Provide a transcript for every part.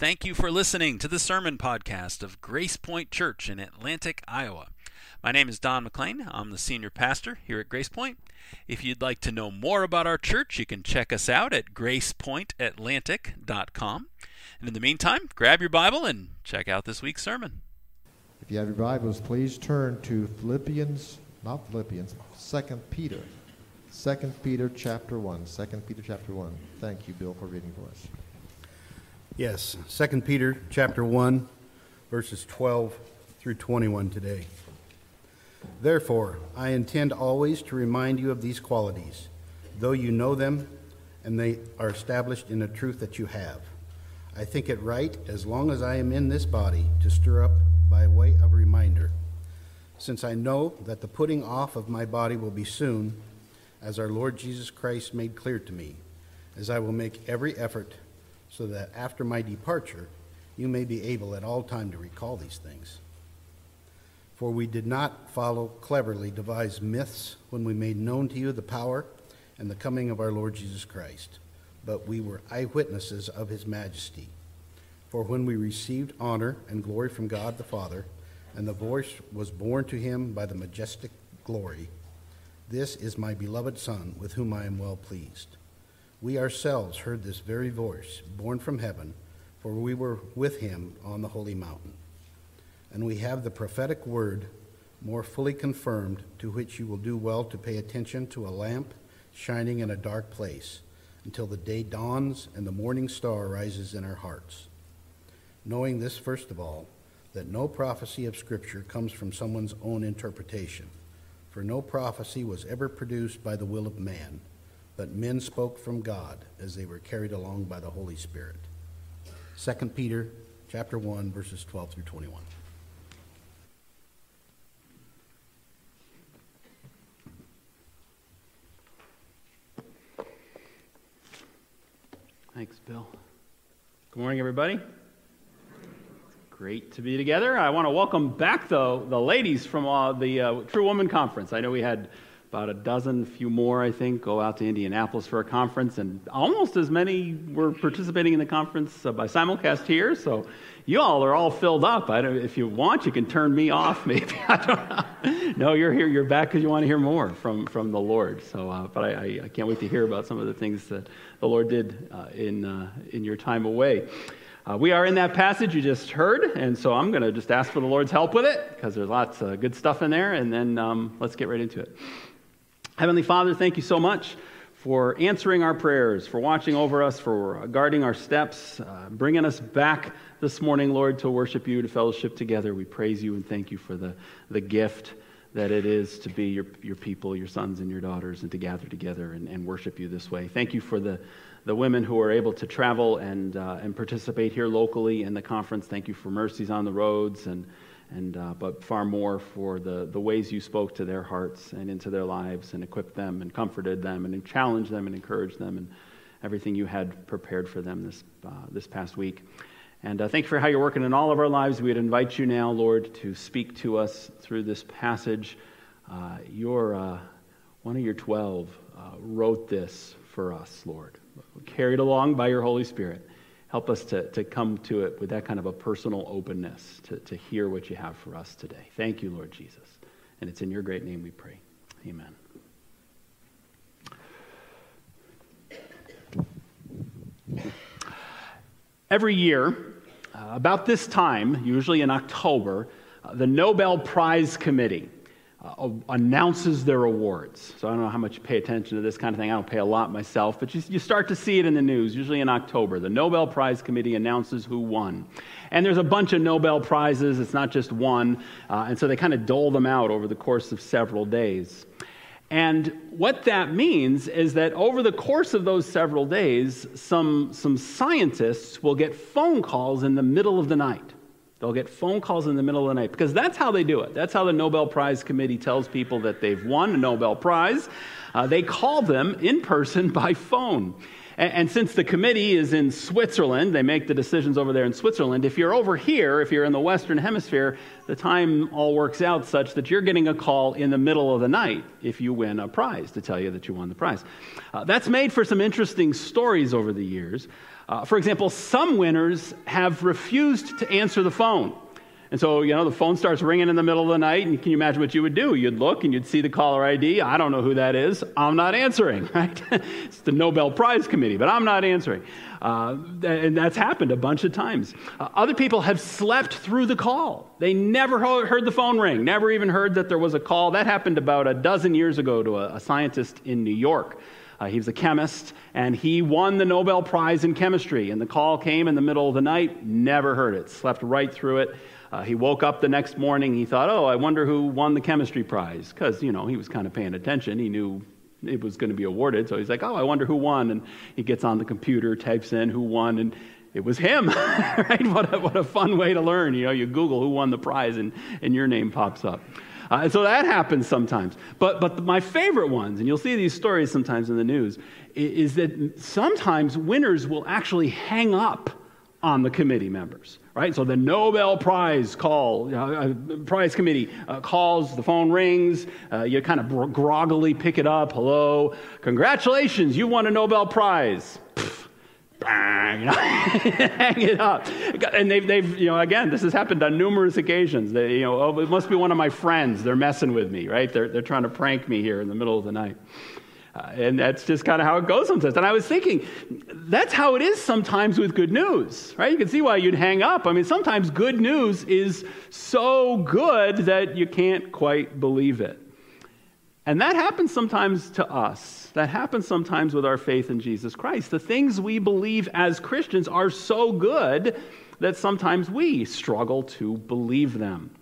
Thank you for listening to the sermon podcast of Grace Point Church in Atlantic, Iowa. My name is Don McLean. I'm the senior pastor here at Grace Point. If you'd like to know more about our church, you can check us out at gracepointatlantic.com. And in the meantime, grab your Bible and check out this week's sermon. If you have your Bibles, please turn to 2 Peter chapter 1. Thank you, Bill, for reading for us. Yes, 2 Peter chapter 1, verses 12 through 21 today. Therefore, I intend always to remind you of these qualities, though you know them and they are established in the truth that you have. I think it right, as long as I am in this body, to stir up by way of reminder, since I know that the putting off of my body will be soon, as our Lord Jesus Christ made clear to me, as I will make every effort so that after my departure, you may be able at all time to recall these things. For we did not follow cleverly devised myths when we made known to you the power and the coming of our Lord Jesus Christ, but we were eyewitnesses of his majesty. For when we received honor and glory from God the Father, and the voice was borne to him by the majestic glory, "This is my beloved Son, with whom I am well pleased." We ourselves heard this very voice, born from heaven, for we were with him on the holy mountain. And we have the prophetic word more fully confirmed, to which you will do well to pay attention, to a lamp shining in a dark place, until the day dawns and the morning star rises in our hearts. Knowing this, first of all, that no prophecy of Scripture comes from someone's own interpretation, for no prophecy was ever produced by the will of man, but men spoke from God as they were carried along by the Holy Spirit. 2 Peter chapter 1, verses 12 through 21. Thanks, Bill. Good morning, everybody. Great to be together. I want to welcome back, though, the ladies from the True Woman Conference. I know we had about a dozen, few more, I think, go out to Indianapolis for a conference, and almost as many were participating in the conference by simulcast here, so you all are all filled up. If you want, you can turn me off, maybe. I don't know. No, you're here, you're back because you want to hear more from the Lord, but I can't wait to hear about some of the things that the Lord did in your time away. We are in that passage you just heard, and so I'm going to just ask for the Lord's help with it, because there's lots of good stuff in there, and then let's get right into it. Heavenly Father, thank you so much for answering our prayers, for watching over us, for guarding our steps, bringing us back this morning, Lord, to worship you, to fellowship together. We praise you and thank you for the gift that it is to be your people, your sons and your daughters, and to gather together and worship you this way. Thank you for the women who are able to travel and participate here locally in the conference. Thank you for mercies on the roads and but far more for the ways you spoke to their hearts and into their lives and equipped them and comforted them and challenged them and encouraged them and everything you had prepared for them this past week. And thank you for how you're working in all of our lives. We'd invite you now, Lord, to speak to us through this passage. One of your 12 wrote this for us, Lord, carried along by your Holy Spirit. Help us to come to it with that kind of a personal openness to hear what you have for us today. Thank you, Lord Jesus. And it's in your great name we pray. Amen. Every year, about this time, usually in October, the Nobel Prize Committee announces their awards. So I don't know how much you pay attention to this kind of thing. I don't pay a lot myself, but you start to see it in the news, usually in October. The Nobel Prize Committee announces who won. And there's a bunch of Nobel Prizes. It's not just one. And so they kind of dole them out over the course of several days. And what that means is that over the course of those several days, some scientists will get phone calls in the middle of the night. They'll get phone calls in the middle of the night, because that's how they do it. That's how the Nobel Prize Committee tells people that they've won a Nobel Prize. They call them in person by phone. And since the committee is in Switzerland, they make the decisions over there in Switzerland. If you're over here, if you're in the Western Hemisphere, the time all works out such that you're getting a call in the middle of the night if you win a prize to tell you that you won the prize. That's made for some interesting stories over the years. For example, some winners have refused to answer the phone. And so, you know, the phone starts ringing in the middle of the night, and can you imagine what you would do? You'd look, and you'd see the caller ID. I don't know who that is. I'm not answering, right? It's the Nobel Prize Committee, but I'm not answering. And that's happened a bunch of times. Other people have slept through the call. They never heard the phone ring, never even heard that there was a call. That happened about a dozen years ago to a scientist in New York. He was a chemist, and he won the Nobel Prize in chemistry. And the call came in the middle of the night, never heard it, slept right through it. He woke up the next morning, he thought, oh, I wonder who won the chemistry prize. Because, you know, he was kind of paying attention. He knew it was going to be awarded. So he's like, oh, I wonder who won. And he gets on the computer, types in who won, and it was him. Right? What a fun way to learn. You know, you Google who won the prize, and your name pops up. And so that happens sometimes. But my favorite ones, and you'll see these stories sometimes in the news, is that sometimes winners will actually hang up on the committee members, right? So the Nobel Prize Prize Committee calls, the phone rings, you kind of groggily pick it up, hello, congratulations, you won a Nobel Prize. Pfft. Bang, you know, hang it up. And they've, you know, again, this has happened on numerous occasions. They, you know, oh, it must be one of my friends. They're messing with me, right? They're trying to prank me here in the middle of the night. And that's just kind of how it goes sometimes. And I was thinking, that's how it is sometimes with good news, right? You can see why you'd hang up. I mean, sometimes good news is so good that you can't quite believe it. And that happens sometimes to us. That happens sometimes with our faith in Jesus Christ. The things we believe as Christians are so good that sometimes we struggle to believe them.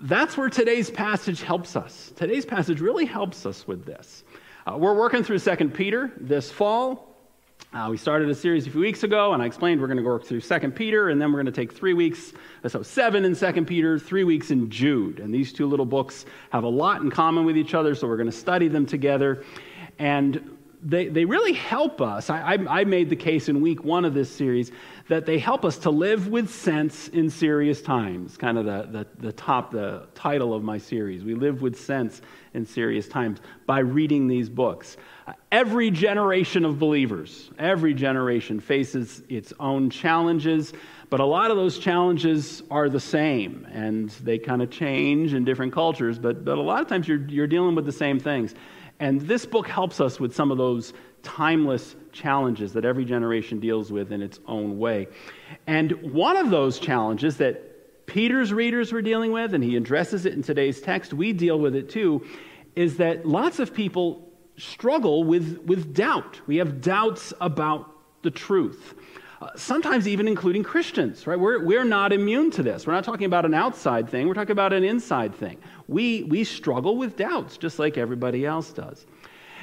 That's where today's passage helps us. Today's passage really helps us with this. We're working through 2 Peter this fall. We started a series a few weeks ago, and I explained we're going to work through 2 Peter, and then we're going to take 3 weeks, so 7 in 2 Peter, 3 weeks in Jude. And these two little books have a lot in common with each other, so we're going to study them together. And they really help us. I made the case in week one of this series that they help us to live with sense in serious times, kind of the title of my series. We live with sense in serious times by reading these books. Every generation of believers, every generation faces its own challenges, but a lot of those challenges are the same, and they kind of change in different cultures, but a lot of times you're dealing with the same things. And this book helps us with some of those timeless challenges that every generation deals with in its own way. And one of those challenges that Peter's readers were dealing with, and he addresses it in today's text, we deal with it too, is that lots of people struggle with doubt. We have doubts about the truth. Sometimes even including Christians, right? We're not immune to this. We're not talking about an outside thing. We're talking about an inside thing. We struggle with doubts just like everybody else does.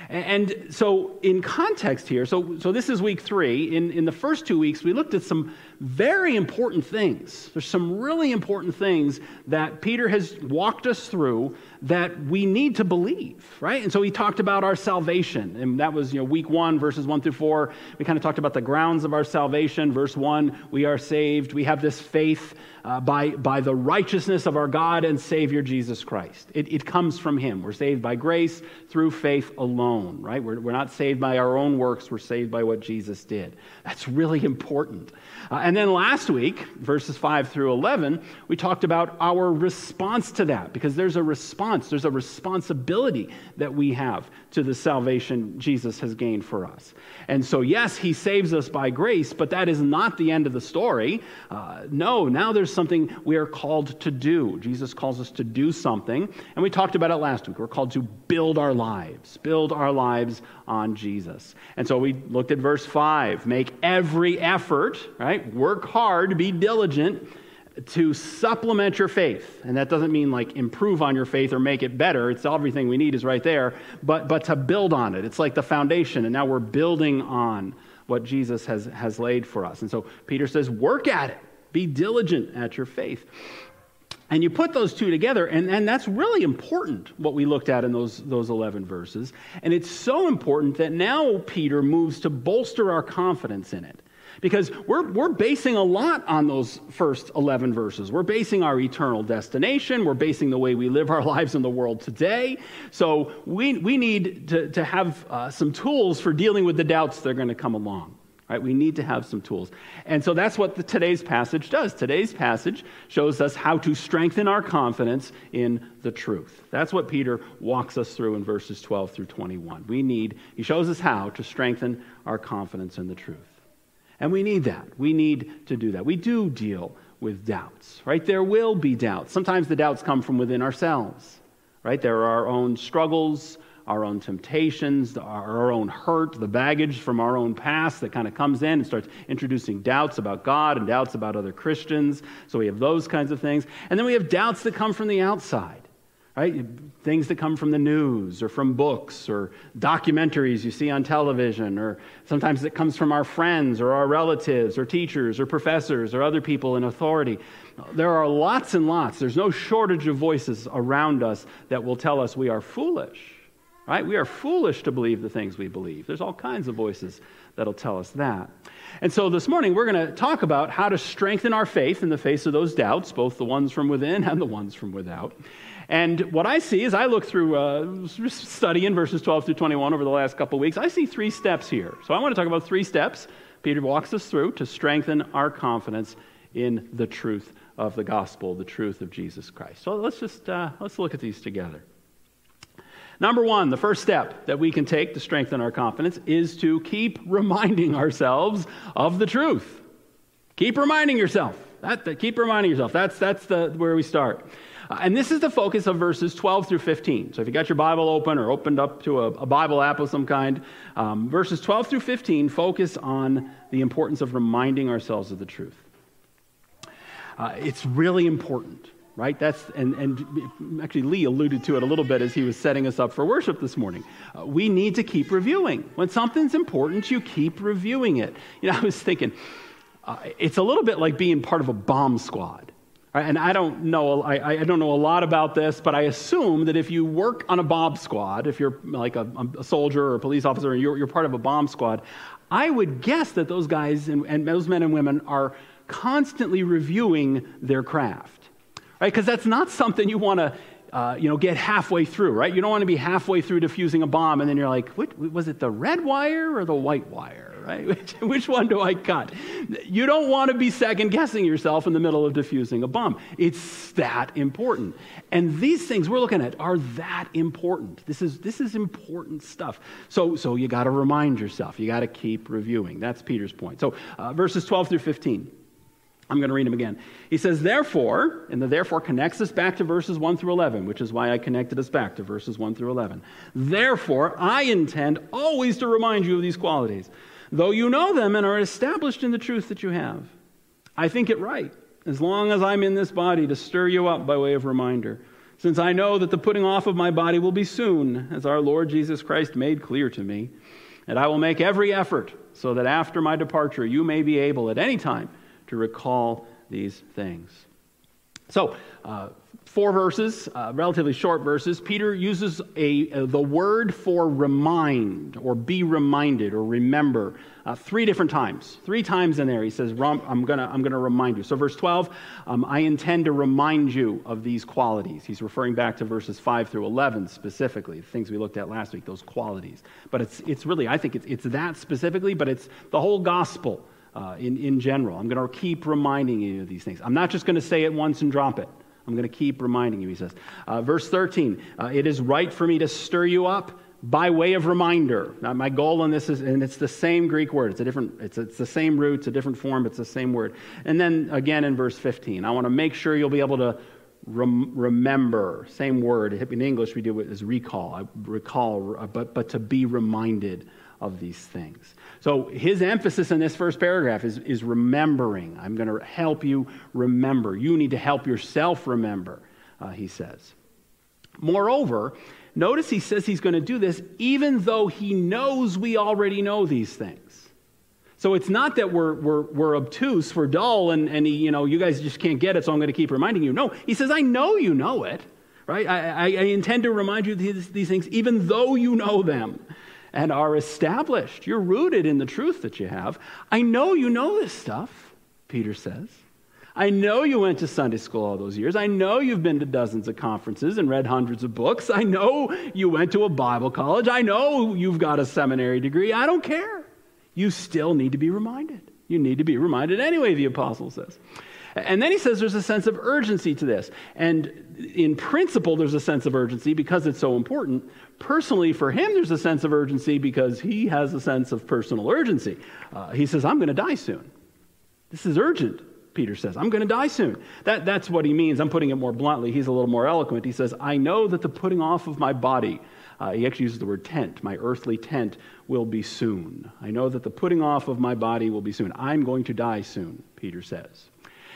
And so in context here, so this is week 3. In the first 2 weeks, we looked at some very important things. There's some really important things that Peter has walked us through that we need to believe, right? And so he talked about our salvation. And that was, you know, week 1, verses 1 through 4. We kind of talked about the grounds of our salvation. Verse 1, we are saved. We have this faith by the righteousness of our God and Savior Jesus Christ. It comes from him. We're saved by grace through faith alone. Right? We're not saved by our own works. We're saved by what Jesus did. That's really important. And then last week, verses 5 through 11, we talked about our response to that, because there's a response. There's a responsibility that we have to the salvation Jesus has gained for us. And so, yes, he saves us by grace, but that is not the end of the story. No, now there's something we are called to do. Jesus calls us to do something, and we talked about it last week. We're called to build our lives, build our lives on Jesus. And so we looked at verse 5, make every effort, right? Work hard, be diligent to supplement your faith. And that doesn't mean like improve on your faith or make it better. It's everything we need is right there, but to build on it. It's like the foundation, and now we're building on what Jesus has laid for us. And so Peter says, work at it, be diligent at your faith. And you put those two together, and that's really important, what we looked at in those 11 verses. And it's so important that now Peter moves to bolster our confidence in it. Because we're basing a lot on those first 11 verses. We're basing our eternal destination. We're basing the way we live our lives in the world today. So we need to have some tools for dealing with the doubts that are going to come along. Right? We need to have some tools. And so that's what today's passage does. Today's passage shows us how to strengthen our confidence in the truth. That's what Peter walks us through in verses 12 through 21. He shows us how to strengthen our confidence in the truth. And we need that. We need to do that. We do deal with doubts, right? There will be doubts. Sometimes the doubts come from within ourselves, right? There are our own struggles, our own temptations, our own hurt, the baggage from our own past that kind of comes in and starts introducing doubts about God and doubts about other Christians. So we have those kinds of things. And then we have doubts that come from the outside, right? Things that come from the news or from books or documentaries you see on television, or sometimes it comes from our friends or our relatives or teachers or professors or other people in authority. There are lots and lots. There's no shortage of voices around us that will tell us we are foolish. Right? We are foolish to believe the things we believe. There's all kinds of voices that'll tell us that. And so this morning we're going to talk about how to strengthen our faith in the face of those doubts, both the ones from within and the ones from without. And what I see as I look through studying verses 12 through 21 over the last couple of weeks, I see three steps here. So I want to talk about three steps Peter walks us through to strengthen our confidence in the truth of the gospel, the truth of Jesus Christ. So let's look at these together. Number one, the first step that we can take to strengthen our confidence is to keep reminding ourselves of the truth. Keep reminding yourself. Keep reminding yourself. That's where we start. And this is the focus of verses 12 through 15. So if you got your Bible open or opened up to a Bible app of some kind, verses 12 through 15 focus on the importance of reminding ourselves of the truth. It's really important. Right? And actually Lee alluded to it a little bit as he was setting us up for worship this morning. We need to keep reviewing. When something's important, you keep reviewing it. You know, I was thinking, it's a little bit like being part of a bomb squad. Right? And I don't know a lot about this, but I assume that if you work on a bomb squad, if you're like a soldier or a police officer and you're part of a bomb squad, I would guess that those guys and those men and women are constantly reviewing their craft. Right? Because that's not something you want to, get halfway through, right? You don't want to be halfway through defusing a bomb and then you're like, what, was it the red wire or the white wire, right? Which one do I cut? You don't want to be second guessing yourself in the middle of defusing a bomb. It's that important. And these things we're looking at are that important. This is important stuff. So you got to remind yourself. You got to keep reviewing. That's Peter's point. So verses 12 through 15. I'm going to read them again. He says, therefore, and the therefore connects us back to verses 1 through 11, which is why I connected us back to verses 1 through 11. Therefore, I intend always to remind you of these qualities, though you know them and are established in the truth that you have. I think it right, as long as I'm in this body, to stir you up by way of reminder, since I know that the putting off of my body will be soon, as our Lord Jesus Christ made clear to me. And I will make every effort so that after my departure you may be able at any time to recall these things. So, 4 verses, relatively short verses. Peter uses the word for remind, or be reminded, or remember, 3 different times. 3 times in there, he says, I'm gonna remind you. So, verse 12, I intend to remind you of these qualities. He's referring back to verses 5 through 11 specifically, the things we looked at last week, those qualities. But it's really, I think it's that specifically, but it's the whole gospel. In general, I'm going to keep reminding you of these things. I'm not just going to say it once and drop it. I'm going to keep reminding you, he says. Verse 13, it is right for me to stir you up by way of reminder. Now, my goal on this is, and it's the same Greek word. It's the same root, it's a different form, it's the same word. And then again in verse 15, I want to make sure you'll be able to remember. Same word. In English, we do it as recall, but to be reminded of these things. So his emphasis in this first paragraph is remembering. I'm going to help you remember. You need to help yourself remember, he says. Moreover, notice he says he's going to do this even though he knows we already know these things. So it's not that we're obtuse, we're dull, and you guys just can't get it, so I'm going to keep reminding you. No, he says, I know you know it, right? I intend to remind you these things even though you know them and are established. You're rooted in the truth that you have. I know you know this stuff, Peter says. I know you went to Sunday school all those years. I know you've been to dozens of conferences and read hundreds of books. I know you went to a Bible college. I know you've got a seminary degree. I don't care. you still need to be reminded. You need to be reminded anyway, the apostle says. And then he says there's a sense of urgency to this. And in principle, there's a sense of urgency because it's so important. Personally, for him, there's a sense of urgency because he has a sense of personal urgency. He says, I'm going to die soon. This is urgent, Peter says. I'm going to die soon. That's what he means. I'm putting it more bluntly. He's a little more eloquent. He says, I know that the putting off of my body, he actually uses the word tent, my earthly tent, will be soon. I know that the putting off of my body will be soon. I'm going to die soon, Peter says.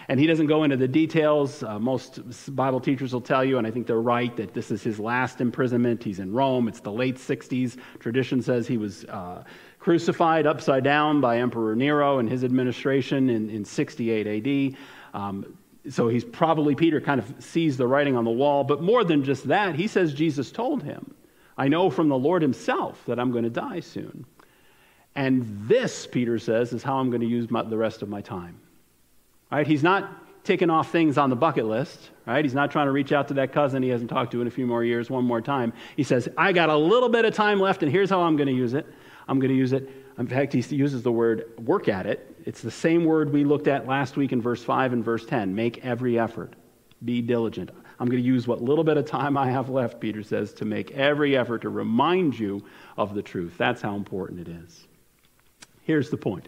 And he doesn't go into the details. Most Bible teachers will tell you, and I think they're right, that this is his last imprisonment. He's in Rome. It's the late 60s. Tradition says he was crucified upside down by Emperor Nero and his administration in 68 AD. So he's probably, Peter kind of sees the writing on the wall. But more than just that, he says Jesus told him, I know from the Lord himself that I'm going to die soon. And this, Peter says, is how I'm going to use the rest of my time. Right? He's not ticking off things on the bucket list. Right? He's not trying to reach out to that cousin he hasn't talked to in a few more years one more time. He says, I got a little bit of time left, and here's how I'm going to use it. I'm going to use it. In fact, he uses the word work at it. It's the same word we looked at last week in verse 5 and verse 10. Make every effort. Be diligent. I'm going to use what little bit of time I have left, Peter says, to make every effort to remind you of the truth. That's how important it is. Here's the point.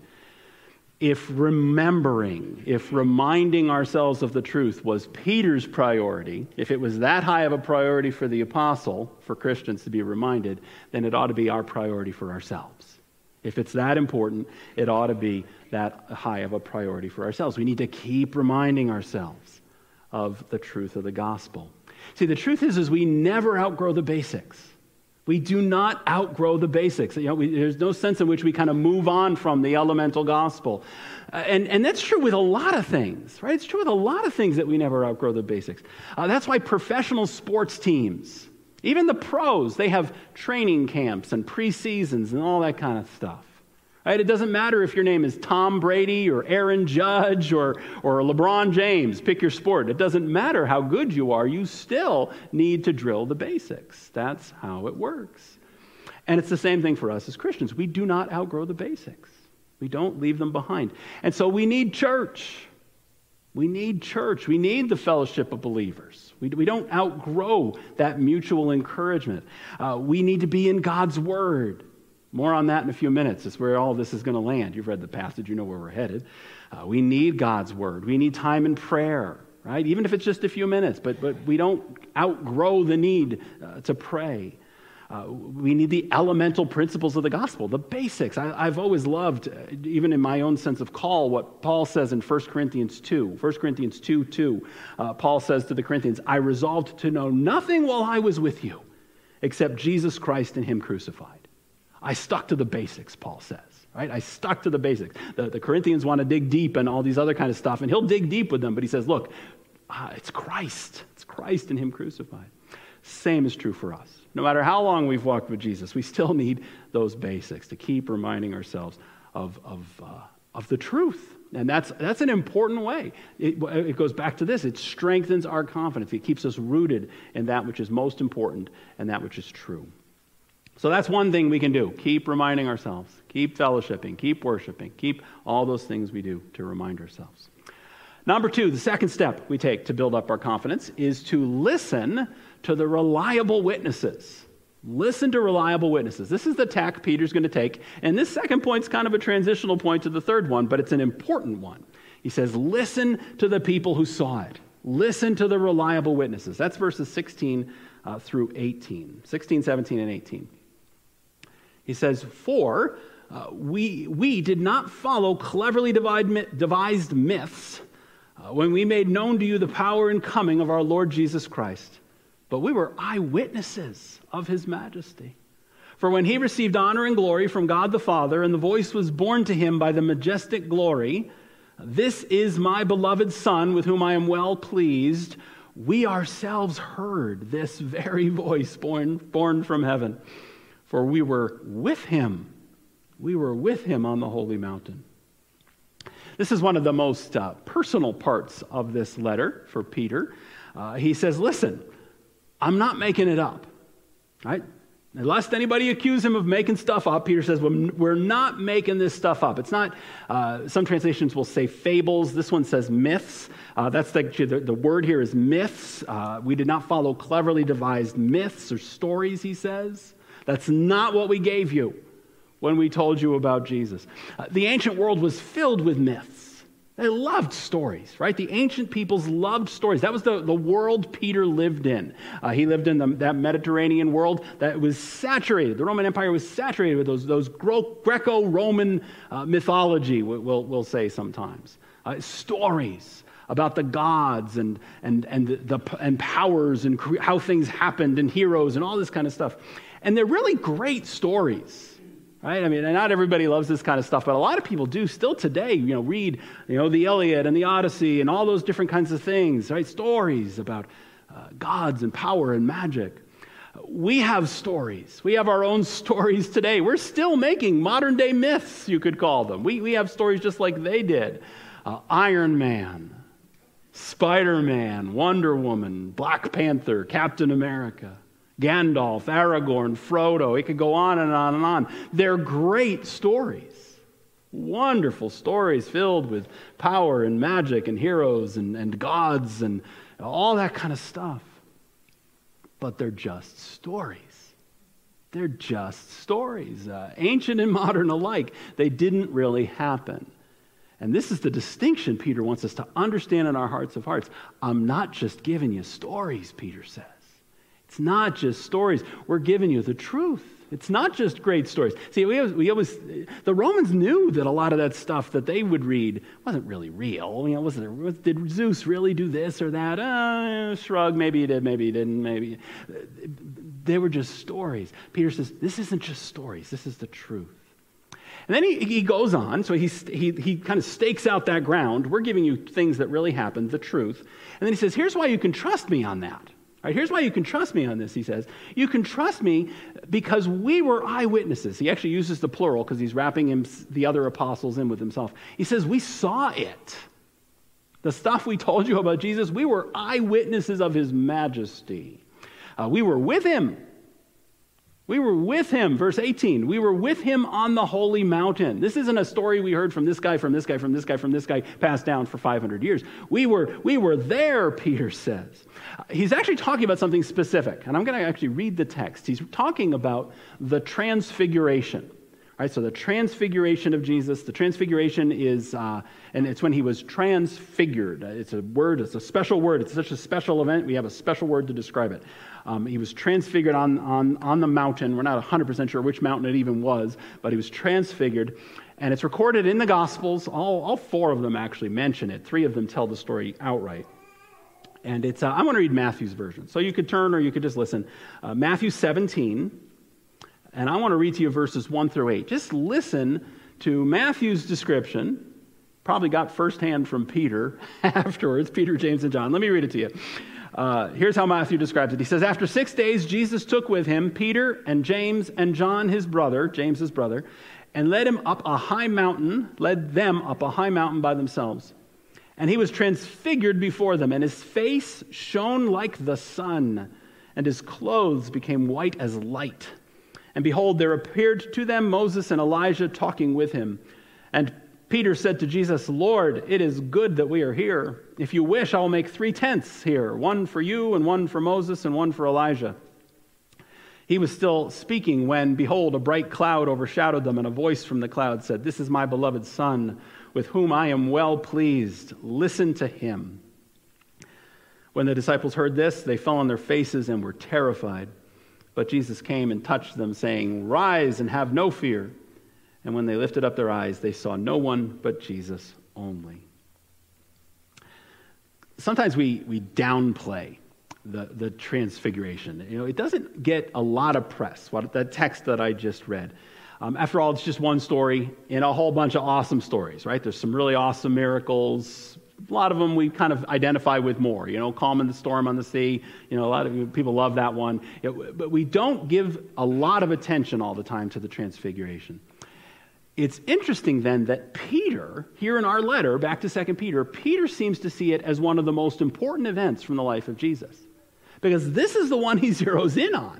If reminding ourselves of the truth was Peter's priority, if it was that high of a priority for the apostle, for Christians to be reminded, then it ought to be our priority for ourselves. If it's that important, it ought to be that high of a priority for ourselves. We need to keep reminding ourselves of the truth of the gospel. See, the truth is we never outgrow the basics. We do not outgrow the basics. There's no sense in which we kind of move on from the elemental gospel. And that's true with a lot of things, right? It's true with a lot of things that we never outgrow the basics. That's why professional sports teams, even the pros, they have training camps and preseasons and all that kind of stuff. Right? It doesn't matter if your name is Tom Brady or Aaron Judge or LeBron James. Pick your sport. It doesn't matter how good you are. You still need to drill the basics. That's how it works. And it's the same thing for us as Christians. We do not outgrow the basics. We don't leave them behind. And so we need church. We need church. We need the fellowship of believers. We don't outgrow that mutual encouragement. We need to be in God's Word. More on that in a few minutes. It's where all this is going to land. You've read the passage. You know where we're headed. We need God's Word. We need time in prayer, right? Even if it's just a few minutes. But we don't outgrow the need to pray. We need the elemental principles of the gospel, the basics. I've always loved, even in my own sense of call, what Paul says in 1 Corinthians 2. 1 Corinthians 2:2, Paul says to the Corinthians, I resolved to know nothing while I was with you except Jesus Christ and him crucified. I stuck to the basics, Paul says, right? I stuck to the basics. The Corinthians want to dig deep and all these other kind of stuff, and he'll dig deep with them, but he says, look, it's Christ. It's Christ and him crucified. Same is true for us. No matter how long we've walked with Jesus, we still need those basics to keep reminding ourselves of the truth. And that's an important way. It goes back to this. It strengthens our confidence. It keeps us rooted in that which is most important and that which is true. So that's one thing we can do. Keep reminding ourselves. Keep fellowshipping. Keep worshiping. Keep all those things we do to remind ourselves. Number two, the second step we take to build up our confidence is to listen to the reliable witnesses. Listen to reliable witnesses. This is the tack Peter's going to take. And this second point's kind of a transitional point to the third one, but it's an important one. He says, listen to the people who saw it. Listen to the reliable witnesses. That's verses 16 through 18. 16, 17, and 18. He says, for we did not follow cleverly devised myths when we made known to you the power and coming of our Lord Jesus Christ, but we were eyewitnesses of his majesty. For when he received honor and glory from God the Father, and the voice was borne to him by the majestic glory, this is my beloved Son with whom I am well pleased, we ourselves heard this very voice born from heaven. For we were with him. We were with him on the holy mountain. This is one of the most personal parts of this letter for Peter. He says, listen, I'm not making it up. Right? And lest anybody accuse him of making stuff up, Peter says, we're not making this stuff up. It's not, some translations will say fables. This one says myths. That's the word here is myths. We did not follow cleverly devised myths or stories, he says. That's not what we gave you when we told you about Jesus. The ancient world was filled with myths. They loved stories, right? The ancient peoples loved stories. That was the world Peter lived in. He lived in that Mediterranean world that was saturated. The Roman Empire was saturated with those Greco-Roman mythology, we'll say sometimes. Stories about the gods and powers and how things happened and heroes and all this kind of stuff. And they're really great stories. Right? I mean, not everybody loves this kind of stuff, but a lot of people do still today, read, the Iliad and the Odyssey and all those different kinds of things, right? Stories about gods and power and magic. We have stories. We have our own stories today. We're still making modern day myths, you could call them. We have stories just like they did. Iron Man, Spider-Man, Wonder Woman, Black Panther, Captain America. Gandalf, Aragorn, Frodo, it could go on and on and on. They're great stories, wonderful stories filled with power and magic and heroes and gods and all that kind of stuff. But they're just stories. They're just stories, ancient and modern alike. They didn't really happen. And this is the distinction Peter wants us to understand in our hearts of hearts. I'm not just giving you stories, Peter says. It's not just stories. We're giving you the truth. It's not just great stories. See, the Romans knew that a lot of that stuff that they would read wasn't really real. Did Zeus really do this or that? Shrug, maybe he did, maybe he didn't, maybe. They were just stories. Peter says, this isn't just stories. This is the truth. And then he goes on, so he kind of stakes out that ground. We're giving you things that really happened, the truth. And then he says, here's why you can trust me on that. Right, here's why you can trust me on this, he says. You can trust me because we were eyewitnesses. He actually uses the plural because he's wrapping the other apostles in with himself. He says, we saw it. The stuff we told you about Jesus, we were eyewitnesses of his majesty. We were with him. We were with him, verse 18. We were with him on the holy mountain. This isn't a story we heard from this guy, passed down for 500 years. We were there, Peter says. He's actually talking about something specific, and I'm going to actually read the text. He's talking about the transfiguration. Right, so the transfiguration of Jesus, the transfiguration is, and it's when he was transfigured. It's a word, it's a special word. It's such a special event. We have a special word to describe it. He was transfigured on the mountain. We're not 100% sure which mountain it even was, but he was transfigured. And it's recorded in the Gospels. All four of them actually mention it. Three of them tell the story outright. And it's, I'm going to read Matthew's version. So you could turn or you could just listen. Matthew 17. And I want to read to you verses 1 through 8. Just listen to Matthew's description. Probably got firsthand from Peter afterwards, Peter, James, and John. Let me read it to you. Here's how Matthew describes it. He says, after 6 days, Jesus took with him Peter and James and John, his brother, James's brother, and led them up a high mountain by themselves. And he was transfigured before them, and his face shone like the sun, and his clothes became white as light. And behold, there appeared to them Moses and Elijah talking with him. And Peter said to Jesus, Lord, it is good that we are here. If you wish, I will make 3 tents here, one for you and one for Moses and one for Elijah. He was still speaking when, behold, a bright cloud overshadowed them, and a voice from the cloud said, this is my beloved Son, with whom I am well pleased. Listen to him. When the disciples heard this, they fell on their faces and were terrified. But Jesus came and touched them, saying, rise and have no fear. And when they lifted up their eyes, they saw no one but Jesus only. Sometimes we downplay the transfiguration. It doesn't get a lot of press, that text that I just read. After all, it's just one story and a whole bunch of awesome stories, right? There's some really awesome miracles. A lot of them we kind of identify with more, calming the storm on the sea. A lot of people love that one. But we don't give a lot of attention all the time to the transfiguration. It's interesting then that Peter, here in our letter, back to 2 Peter, Peter seems to see it as one of the most important events from the life of Jesus. Because this is the one he zeroes in on.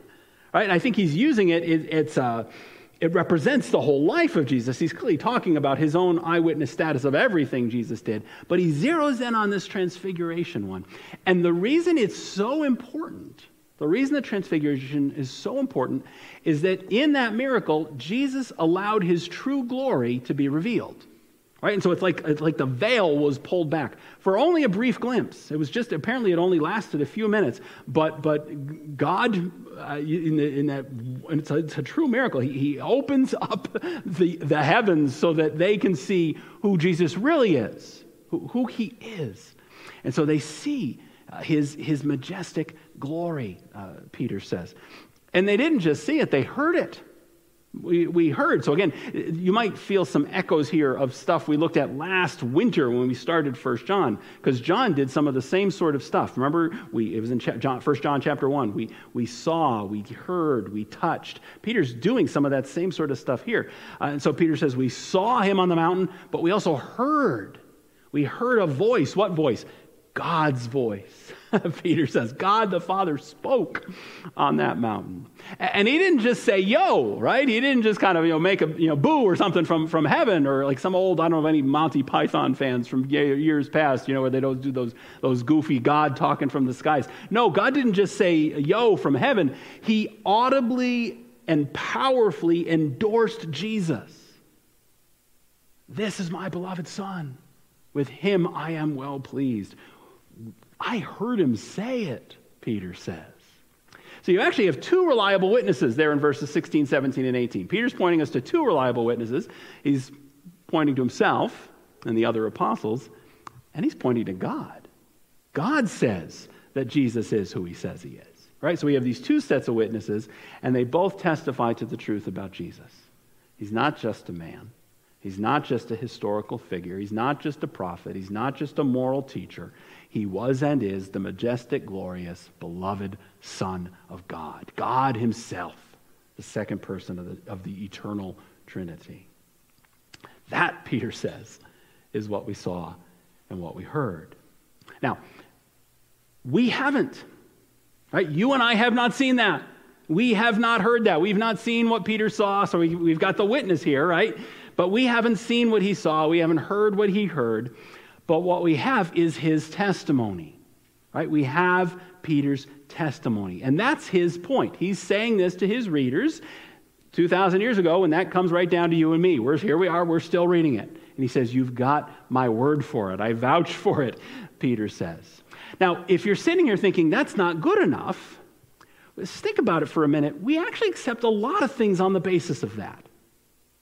Right? And I think he's using it. It represents the whole life of Jesus. He's clearly talking about his own eyewitness status of everything Jesus did. But he zeroes in on this transfiguration one. And the reason it's so important, the reason the transfiguration is so important, is that in that miracle, Jesus allowed his true glory to be revealed. Right? And so it's like the veil was pulled back for only a brief glimpse. It was just, apparently it only lasted a few minutes. But God, it's a true miracle. He opens up the heavens so that they can see who Jesus really is, who he is. And so they see his majestic glory, Peter says. And they didn't just see it, they heard it. We heard. So again, you might feel some echoes here of stuff we looked at last winter when we started First John, because John did some of the same sort of stuff. Remember, it was in First John chapter 1. We saw, we heard, we touched. Peter's doing some of that same sort of stuff here. And so Peter says, we saw him on the mountain, but we also heard. We heard a voice. What voice? God's voice. Peter says, God the Father spoke on that mountain. And he didn't just say, yo, right? He didn't just kind of, make a, boo or something from heaven, or like some old, I don't know if any Monty Python fans from years past, where they don't do those goofy God talking from the skies. No, God didn't just say, yo, from heaven. He audibly and powerfully endorsed Jesus. This is my beloved Son. With him I am well pleased. I heard him say it, Peter says. So you actually have two reliable witnesses there in verses 16, 17, and 18. Peter's pointing us to two reliable witnesses. He's pointing to himself and the other apostles, and he's pointing to God. God says that Jesus is who he says he is, right? So we have these two sets of witnesses, and they both testify to the truth about Jesus. He's not just a man. He's not just a historical figure. He's not just a prophet. He's not just a moral teacher. He was and is the majestic, glorious, beloved Son of God. God himself, the second person of the eternal Trinity. That, Peter says, is what we saw and what we heard. Now, we haven't, right? You and I have not seen that. We have not heard that. We've not seen what Peter saw, so we've got the witness here, right? But we haven't seen what he saw. We haven't heard what he heard. But what we have is his testimony, right? We have Peter's testimony. And that's his point. He's saying this to his readers 2,000 years ago, and that comes right down to you and me. Here we are. We're still reading it. And he says, you've got my word for it. I vouch for it, Peter says. Now, if you're sitting here thinking that's not good enough, think about it for a minute. We actually accept a lot of things on the basis of that.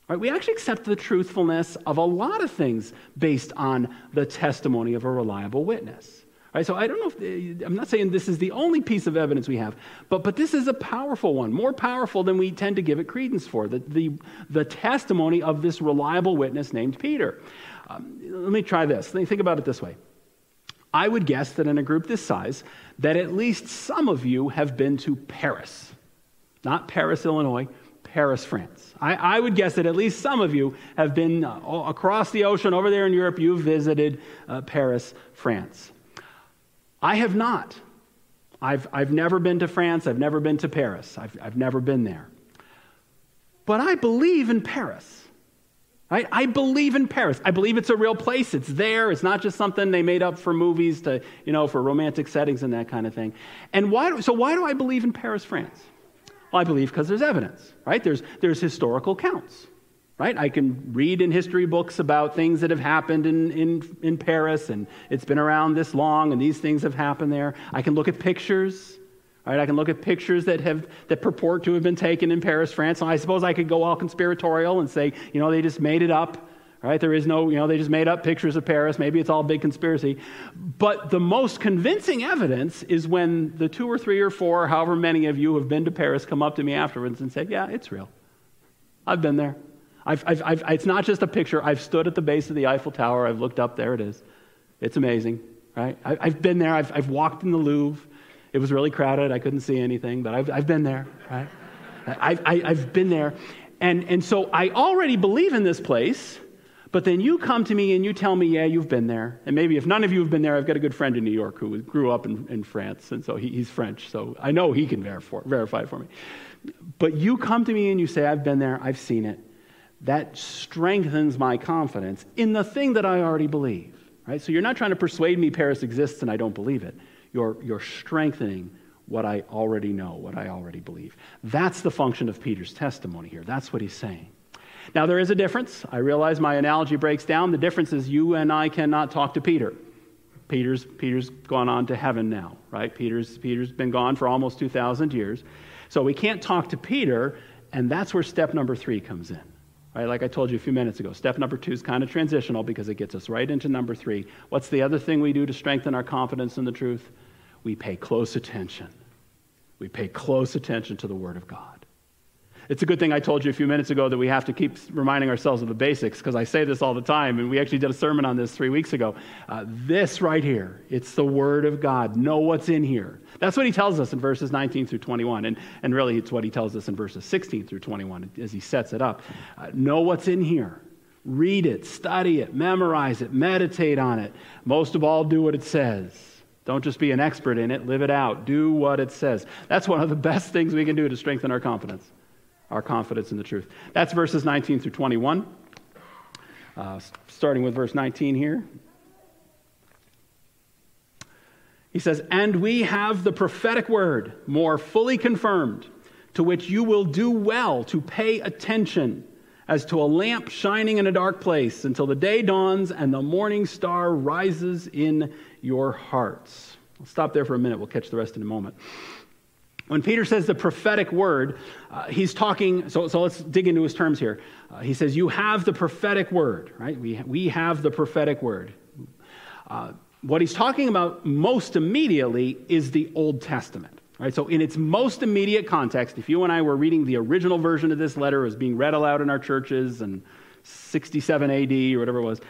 Right? We actually accept the truthfulness of a lot of things based on the testimony of a reliable witness. Right? So I don't know if, I'm not saying this is the only piece of evidence we have, but this is a powerful one, more powerful than we tend to give it credence for, the testimony of this reliable witness named Peter. Let me try this. Let me think about it this way. I would guess that in a group this size, that at least some of you have been to Paris. Not Paris, Illinois, Paris, France. I would guess that at least some of you have been across the ocean over there in Europe. You've visited Paris, France. I have not. I've never been to France. I've never been to Paris. I've never been there. But I believe in Paris. Right? I believe in Paris. I believe it's a real place. It's there. It's not just something they made up for movies to, for romantic settings and that kind of thing. And why do I believe in Paris, France? Well, I believe because there's evidence, right? There's historical counts, right? I can read in history books about things that have happened in Paris, and it's been around this long, and these things have happened there. I can look at pictures, right? I can look at pictures that purport to have been taken in Paris, France. And I suppose I could go all conspiratorial and say, they just made it up, right? There is no, they just made up pictures of Paris. Maybe it's all a big conspiracy. But the most convincing evidence is when the two or three or four, however many of you have been to Paris, come up to me afterwards and say, yeah, it's real. I've been there. It's not just a picture. I've stood at the base of the Eiffel Tower. I've looked up. There it is. It's amazing, right? I've been there. I've walked in the Louvre. It was really crowded. I couldn't see anything, but I've been there, right? I've been there. And so I already believe in this place. But then you come to me and you tell me, yeah, you've been there. And maybe if none of you have been there, I've got a good friend in New York who grew up in France, and so he's French, so I know he can verify for me. But you come to me and you say, I've been there, I've seen it. That strengthens my confidence in the thing that I already believe. Right? So you're not trying to persuade me Paris exists and I don't believe it. You're strengthening what I already know, what I already believe. That's the function of Peter's testimony here. That's what he's saying. Now, there is a difference. I realize my analogy breaks down. The difference is you and I cannot talk to Peter. Peter's gone on to heaven now, right? Peter's been gone for almost 2,000 years. So we can't talk to Peter, and that's where step number 3 comes in. Right? Like I told you a few minutes ago, step number 2 is kind of transitional because it gets us right into number 3. What's the other thing we do to strengthen our confidence in the truth? We pay close attention. We pay close attention to the Word of God. It's a good thing I told you a few minutes ago that we have to keep reminding ourselves of the basics, because I say this all the time, and we actually did a sermon on this 3 weeks ago. This right here, it's the Word of God. Know what's in here. That's what he tells us in verses 19 through 21, and really it's what he tells us in verses 16 through 21 as he sets it up. Know what's in here. Read it, study it, memorize it, meditate on it. Most of all, do what it says. Don't just be an expert in it. Live it out. Do what it says. That's one of the best things we can do to strengthen our confidence. Our confidence in the truth. That's verses 19 through 21. Starting with verse 19 here. He says, "And we have the prophetic word more fully confirmed, to which you will do well to pay attention, as to a lamp shining in a dark place, until the day dawns and the morning star rises in your hearts." I'll stop there for a minute. We'll catch the rest in a moment. When Peter says the prophetic word, he's talking, so let's dig into his terms here. He says, you have the prophetic word, right? We have the prophetic word. What he's talking about most immediately is the Old Testament, right? So in its most immediate context, if you and I were reading the original version of this letter, it was being read aloud in our churches and 67 AD or whatever it was,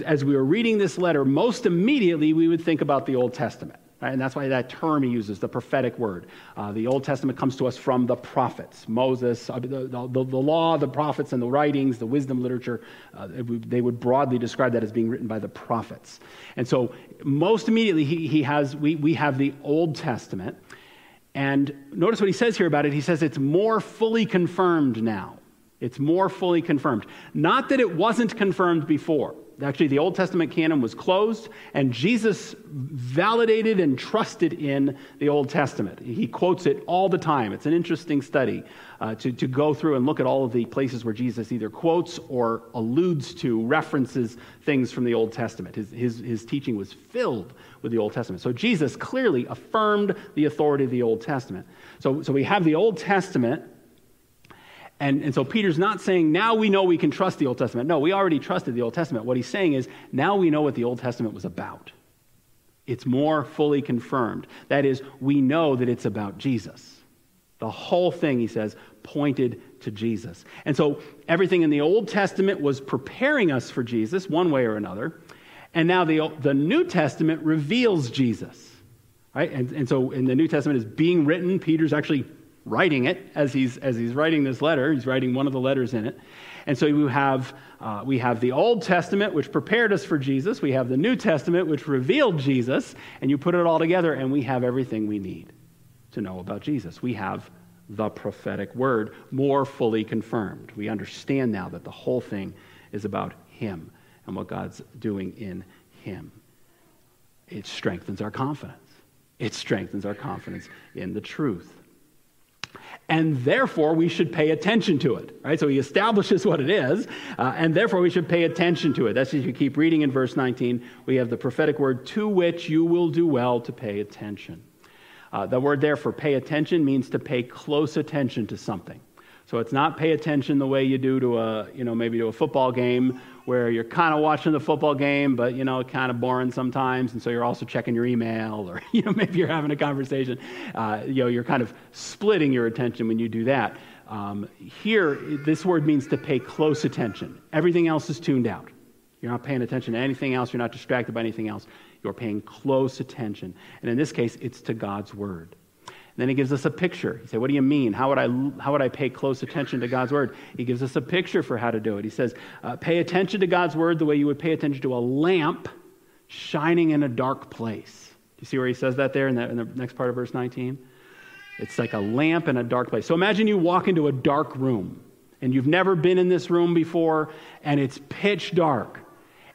as we were reading this letter, most immediately we would think about the Old Testament. And that's why that term he uses, the prophetic word. The Old Testament comes to us from the prophets. Moses, the law, the prophets, and the writings, the wisdom literature, they would broadly describe that as being written by the prophets. And so most immediately we have the Old Testament. And notice what he says here about it. He says it's more fully confirmed now. It's more fully confirmed. Not that it wasn't confirmed before. Actually, the Old Testament canon was closed, and Jesus validated and trusted in the Old Testament. He quotes it all the time. It's an interesting study to go through and look at all of the places where Jesus either quotes or alludes to, references things from the Old Testament. His teaching was filled with the Old Testament. So Jesus clearly affirmed the authority of the Old Testament. So we have the Old Testament. And so Peter's not saying, now we know we can trust the Old Testament. No, we already trusted the Old Testament. What he's saying is, now we know what the Old Testament was about. It's more fully confirmed. That is, we know that it's about Jesus. The whole thing, he says, pointed to Jesus. And so everything in the Old Testament was preparing us for Jesus, one way or another. And now the New Testament reveals Jesus. Right? And so in the New Testament is being written. Peter's actually writing it as he's writing this letter. He's writing one of the letters in it. And so we have the Old Testament, which prepared us for Jesus. We have the New Testament, which revealed Jesus. And you put it all together, and we have everything we need to know about Jesus. We have the prophetic word more fully confirmed. We understand now that the whole thing is about him and what God's doing in him. It strengthens our confidence. It strengthens our confidence in the truth. And therefore, we should pay attention to it, right? So he establishes what it is, and therefore we should pay attention to it. That's as you keep reading in verse 19. We have the prophetic word, to which you will do well to pay attention. The word there for pay attention means to pay close attention to something. So it's not pay attention the way you do to a football game, where you're kind of watching the football game, but, kind of boring sometimes, and so you're also checking your email, or, maybe you're having a conversation. You're kind of splitting your attention when you do that. Here, this word means to pay close attention. Everything else is tuned out. You're not paying attention to anything else. You're not distracted by anything else. You're paying close attention. And in this case, it's to God's word. Then he gives us a picture. He said, what do you mean? How would I pay close attention to God's word? He gives us a picture for how to do it. He says, pay attention to God's word the way you would pay attention to a lamp shining in a dark place. Do you see where he says that there in the next part of verse 19? It's like a lamp in a dark place. So imagine you walk into a dark room, and you've never been in this room before, and it's pitch dark,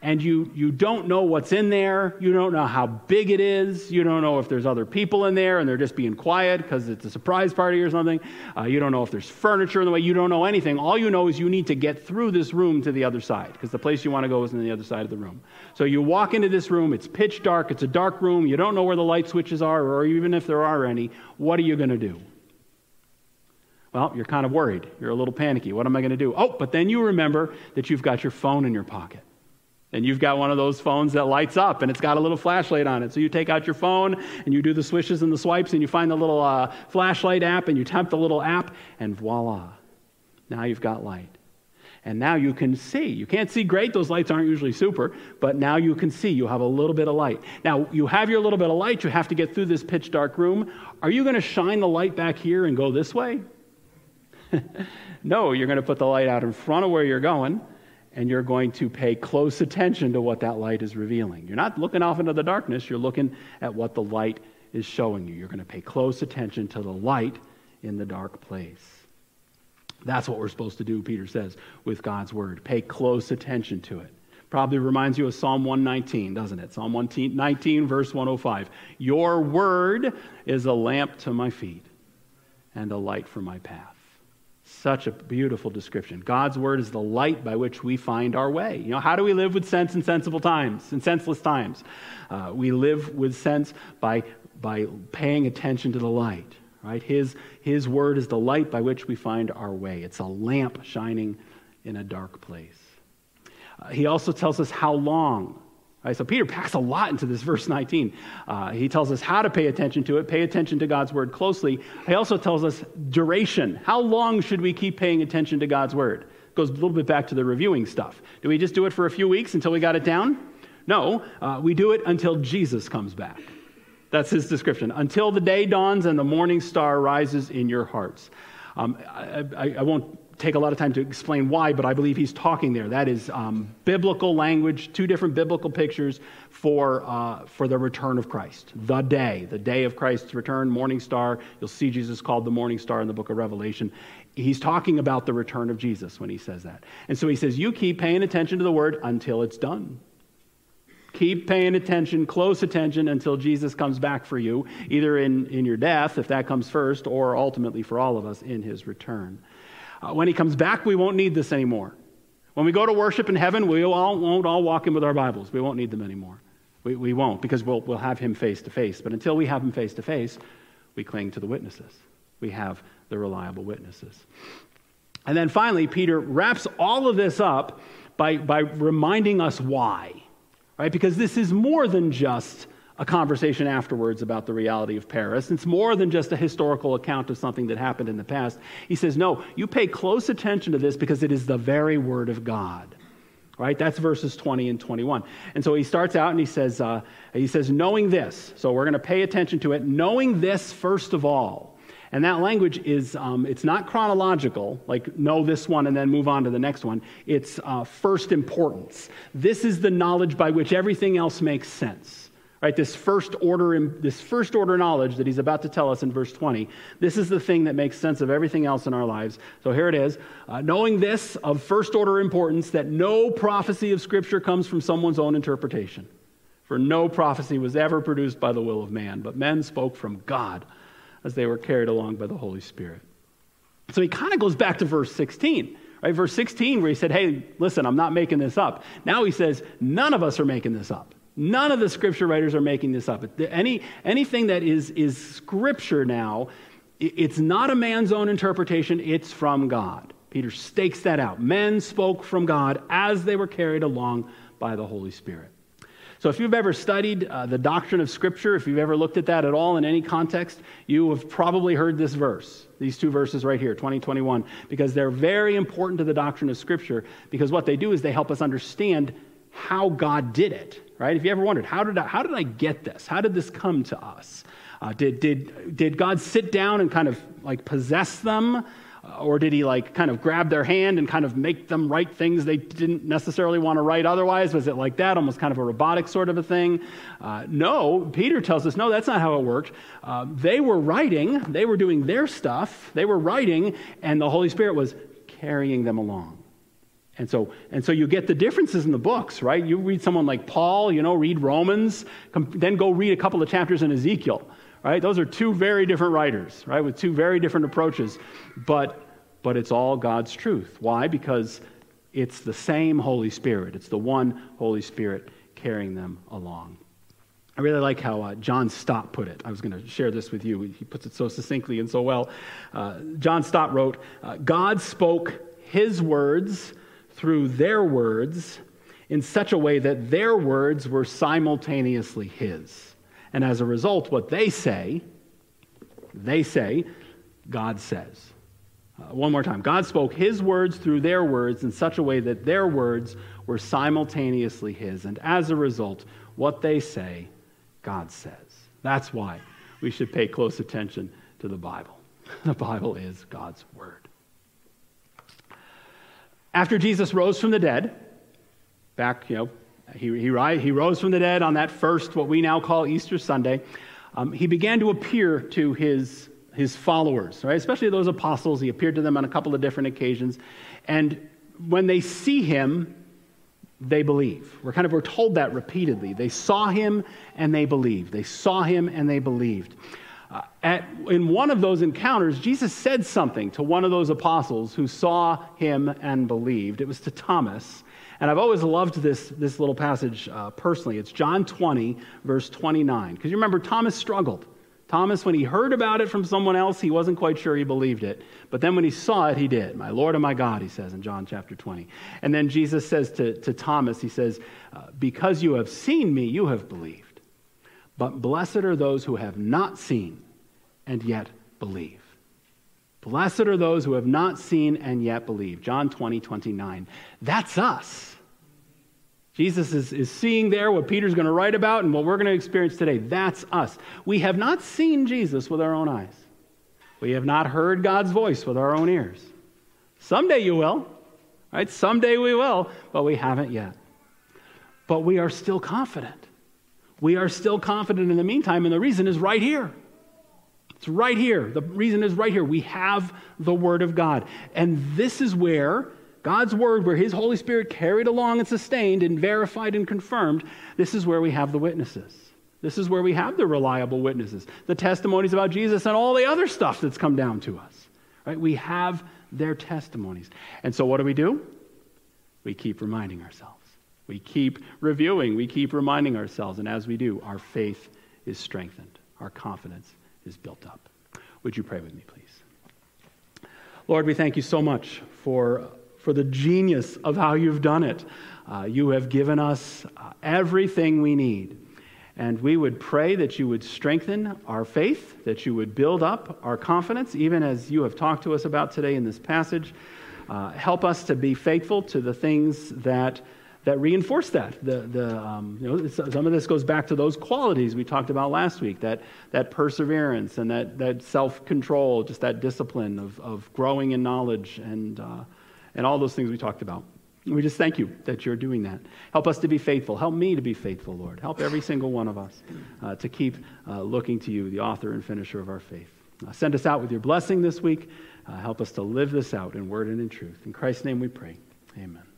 and you don't know what's in there. You don't know how big it is. You don't know if there's other people in there, and they're just being quiet because it's a surprise party or something. You don't know if there's furniture in the way. You don't know anything. All you know is you need to get through this room to the other side, because the place you want to go is on the other side of the room. So you walk into this room. It's pitch dark. It's a dark room. You don't know where the light switches are, or even if there are any. What are you going to do? Well, you're kind of worried. You're a little panicky. What am I going to do? Oh, but then you remember that you've got your phone in your pocket. And you've got one of those phones that lights up, and it's got a little flashlight on it. So you take out your phone, and you do the swishes and the swipes, and you find the little flashlight app, and you tap the little app, and voila. Now you've got light. And now you can see. You can't see great. Those lights aren't usually super. But now you can see. You have a little bit of light. Now, you have your little bit of light. You have to get through this pitch dark room. Are you going to shine the light back here and go this way? No, you're going to put the light out in front of where you're going, and you're going to pay close attention to what that light is revealing. You're not looking off into the darkness. You're looking at what the light is showing you. You're going to pay close attention to the light in the dark place. That's what we're supposed to do, Peter says, with God's word. Pay close attention to it. Probably reminds you of Psalm 119, doesn't it? Psalm 119, verse 105. Your word is a lamp to my feet and a light for my path. Such a beautiful description. God's word is the light by which we find our way. You know, how do we live with sense in sensible times, in senseless times? We live with sense by paying attention to the light, right? His word is the light by which we find our way. It's a lamp shining in a dark place. He also tells us how long. Right, so Peter packs a lot into this verse 19. He tells us how to pay attention to it, pay attention to God's word closely. He also tells us duration. How long should we keep paying attention to God's word? It goes a little bit back to the reviewing stuff. Do we just do it for a few weeks until we got it down? No, we do it until Jesus comes back. That's his description. Until the day dawns and the morning star rises in your hearts. I won't take a lot of time to explain why, but I believe he's talking there. That is biblical language, two different biblical pictures for the return of Christ. The day of Christ's return, morning star. You'll see Jesus called the morning star in the book of Revelation. He's talking about the return of Jesus when he says that. And so he says, you keep paying attention to the word until it's done. Keep paying attention, close attention, until Jesus comes back for you, either in your death, if that comes first, or ultimately for all of us in his return. When he comes back, we won't need this anymore. When we go to worship in heaven, we won't all walk in with our Bibles. We won't need them anymore. We won't, because we'll have him face to face. But until we have him face to face, we cling to the witnesses. We have the reliable witnesses. And then finally, Peter wraps all of this up by reminding us why, right? Because this is more than just a conversation afterwards about the reality of Paris. It's more than just a historical account of something that happened in the past. He says, no, you pay close attention to this because it is the very word of God, right? That's verses 20 and 21. And so he starts out and he says, knowing this. So we're going to pay attention to it. Knowing this, first of all. And that language is, it's not chronological, like know this one and then move on to the next one. It's first importance. This is the knowledge by which everything else makes sense. Right, this first order knowledge that he's about to tell us in verse 20, this is the thing that makes sense of everything else in our lives. So here it is, knowing this of first order importance, that no prophecy of Scripture comes from someone's own interpretation. For no prophecy was ever produced by the will of man, but men spoke from God as they were carried along by the Holy Spirit. So he kind of goes back to verse 16. Right, verse 16 where he said, hey, listen, I'm not making this up. Now he says, none of us are making this up. None of the scripture writers are making this up. Anything that is scripture now, it's not a man's own interpretation, it's from God. Peter stakes that out. Men spoke from God as they were carried along by the Holy Spirit. So if you've ever studied the doctrine of scripture, if you've ever looked at that at all in any context, you have probably heard this verse, these two verses right here, 20, 21, because they're very important to the doctrine of scripture, because what they do is they help us understand how God did it. Right? If you ever wondered, how did I get this? How did this come to us? Did God sit down and kind of like possess them? Or did he like kind of grab their hand and kind of make them write things they didn't necessarily want to write otherwise? Was it like that, almost kind of a robotic sort of a thing? No, Peter tells us, no, that's not how it worked. They were writing, they were doing their stuff, they were writing, and the Holy Spirit was carrying them along. And so you get the differences in the books, right? You read someone like Paul, you know, read Romans, then go read a couple of chapters in Ezekiel. Right? Those are two very different writers, right, with two very different approaches. But it's all God's truth. Why? Because it's the same Holy Spirit. It's the one Holy Spirit carrying them along. I really like how John Stott put it. I was going to share this with you. He puts it so succinctly and so well. John Stott wrote, God spoke his words through their words in such a way that their words were simultaneously his. And as a result, what they say, God says. One more time. God spoke his words through their words in such a way that their words were simultaneously his. And as a result, what they say, God says. That's why we should pay close attention to the Bible. The Bible is God's word. After Jesus rose from the dead, back, you know, He rose from the dead on that first, what we now call Easter Sunday. He began to appear to his followers, right? Especially those apostles. He appeared to them on a couple of different occasions. And when they see him, they believe. We're told that repeatedly. They saw him and they believed. They saw him and they believed. In one of those encounters, Jesus said something to one of those apostles who saw him and believed. It was to Thomas. And I've always loved this little passage personally. It's John 20, verse 29. Because you remember, Thomas struggled. Thomas, when he heard about it from someone else, he wasn't quite sure he believed it. But then when he saw it, he did. My Lord and my God, he says in John chapter 20. And then Jesus says to Thomas, he says, because you have seen me, you have believed. But blessed are those who have not seen and yet believe. Blessed are those who have not seen and yet believe. John 20, 29. That's us. Jesus is seeing there what Peter's going to write about and what we're going to experience today. That's us. We have not seen Jesus with our own eyes. We have not heard God's voice with our own ears. Someday you will, right? Someday we will, but we haven't yet. But we are still confident. We are still confident in the meantime, and the reason is right here. It's right here. The reason is right here. We have the Word of God. And this is where God's Word, where His Holy Spirit carried along and sustained and verified and confirmed, this is where we have the witnesses. This is where we have the reliable witnesses, the testimonies about Jesus and all the other stuff that's come down to us. Right? We have their testimonies. And so what do? We keep reminding ourselves. We keep reviewing. We keep reminding ourselves. And as we do, our faith is strengthened. Our confidence is built up. Would you pray with me, please? Lord, we thank you so much for the genius of how you've done it. You have given us everything we need. And we would pray that you would strengthen our faith, that you would build up our confidence, even as you have talked to us about today in this passage. Help us to be faithful to the things that reinforce that. Some of this goes back to those qualities we talked about last week, that perseverance and that self-control, just that discipline of growing in knowledge and all those things we talked about. And we just thank you that you're doing that. Help us to be faithful. Help me to be faithful, Lord. Help every single one of us to keep looking to you, the author and finisher of our faith. Send us out with your blessing this week. Help us to live this out in word and in truth. In Christ's name we pray. Amen.